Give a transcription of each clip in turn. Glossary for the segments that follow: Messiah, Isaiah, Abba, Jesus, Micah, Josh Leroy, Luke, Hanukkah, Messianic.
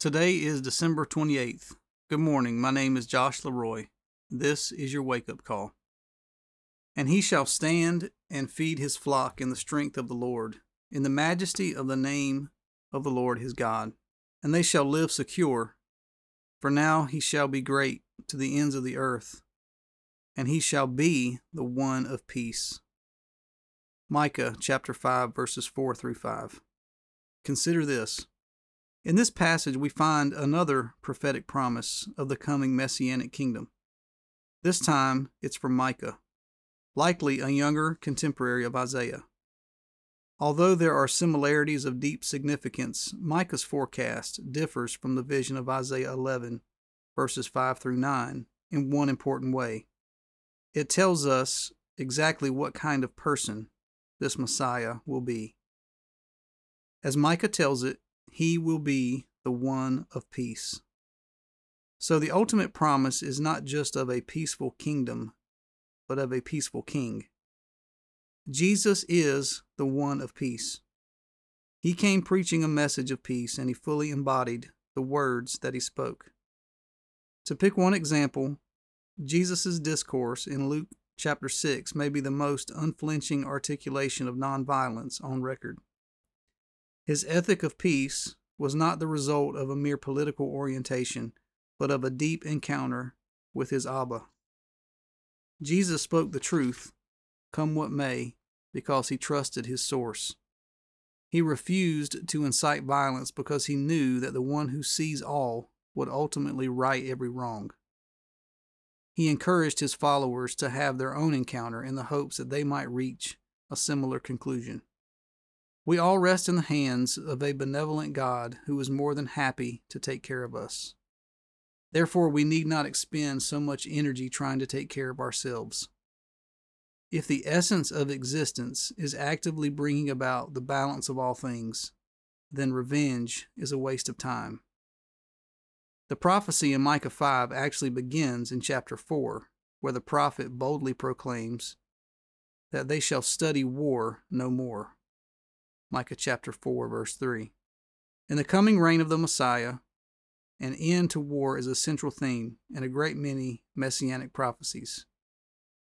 Today is December 28th. Good morning, my name is Josh Leroy. This is your wake-up call. And he shall stand and feed his flock in the strength of the Lord, in the majesty of the name of the Lord his God. And they shall live secure, for now he shall be great to the ends of the earth, and he shall be the one of peace. Micah chapter 5, verses 4 through 5. Consider this. In this passage, we find another prophetic promise of the coming Messianic kingdom. This time, it's from Micah, likely a younger contemporary of Isaiah. Although there are similarities of deep significance, Micah's forecast differs from the vision of Isaiah 11, verses 5 through 9, in one important way. It tells us exactly what kind of person this Messiah will be. As Micah tells it, he will be the one of peace. So the ultimate promise is not just of a peaceful kingdom, but of a peaceful king. Jesus is the one of peace. He came preaching a message of peace, and he fully embodied the words that he spoke. To pick one example, Jesus' discourse in Luke chapter 6 may be the most unflinching articulation of nonviolence on record. His ethic of peace was not the result of a mere political orientation, but of a deep encounter with his Abba. Jesus spoke the truth, come what may, because he trusted his source. He refused to incite violence because he knew that the one who sees all would ultimately right every wrong. He encouraged his followers to have their own encounter in the hopes that they might reach a similar conclusion. We all rest in the hands of a benevolent God who is more than happy to take care of us. Therefore, we need not expend so much energy trying to take care of ourselves. If the essence of existence is actively bringing about the balance of all things, then revenge is a waste of time. The prophecy in Micah 5 actually begins in chapter 4, where the prophet boldly proclaims that they shall study war no more. Micah chapter 4, verse 3. In the coming reign of the Messiah, an end to war is a central theme in a great many messianic prophecies.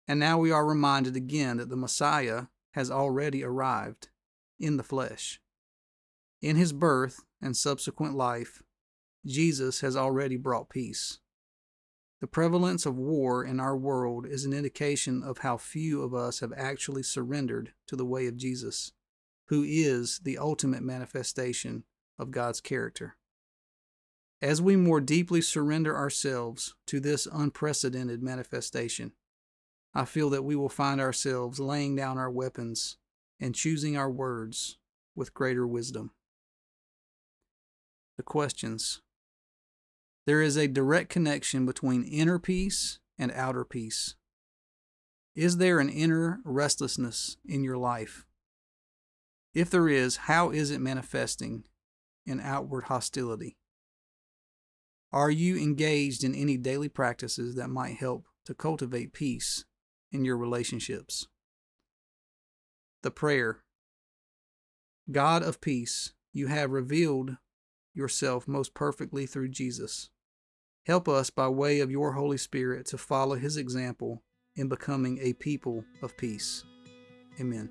And now we are reminded again that the Messiah has already arrived in the flesh. In his birth and subsequent life, Jesus has already brought peace. The prevalence of war in our world is an indication of how few of us have actually surrendered to the way of Jesus, who is the ultimate manifestation of God's character. As we more deeply surrender ourselves to this unprecedented manifestation, I feel that we will find ourselves laying down our weapons and choosing our words with greater wisdom. The questions. There is a direct connection between inner peace and outer peace. Is there an inner restlessness in your life? If there is, how is it manifesting in outward hostility? Are you engaged in any daily practices that might help to cultivate peace in your relationships? The prayer. God of peace, you have revealed yourself most perfectly through Jesus. Help us by way of your Holy Spirit to follow his example in becoming a people of peace. Amen.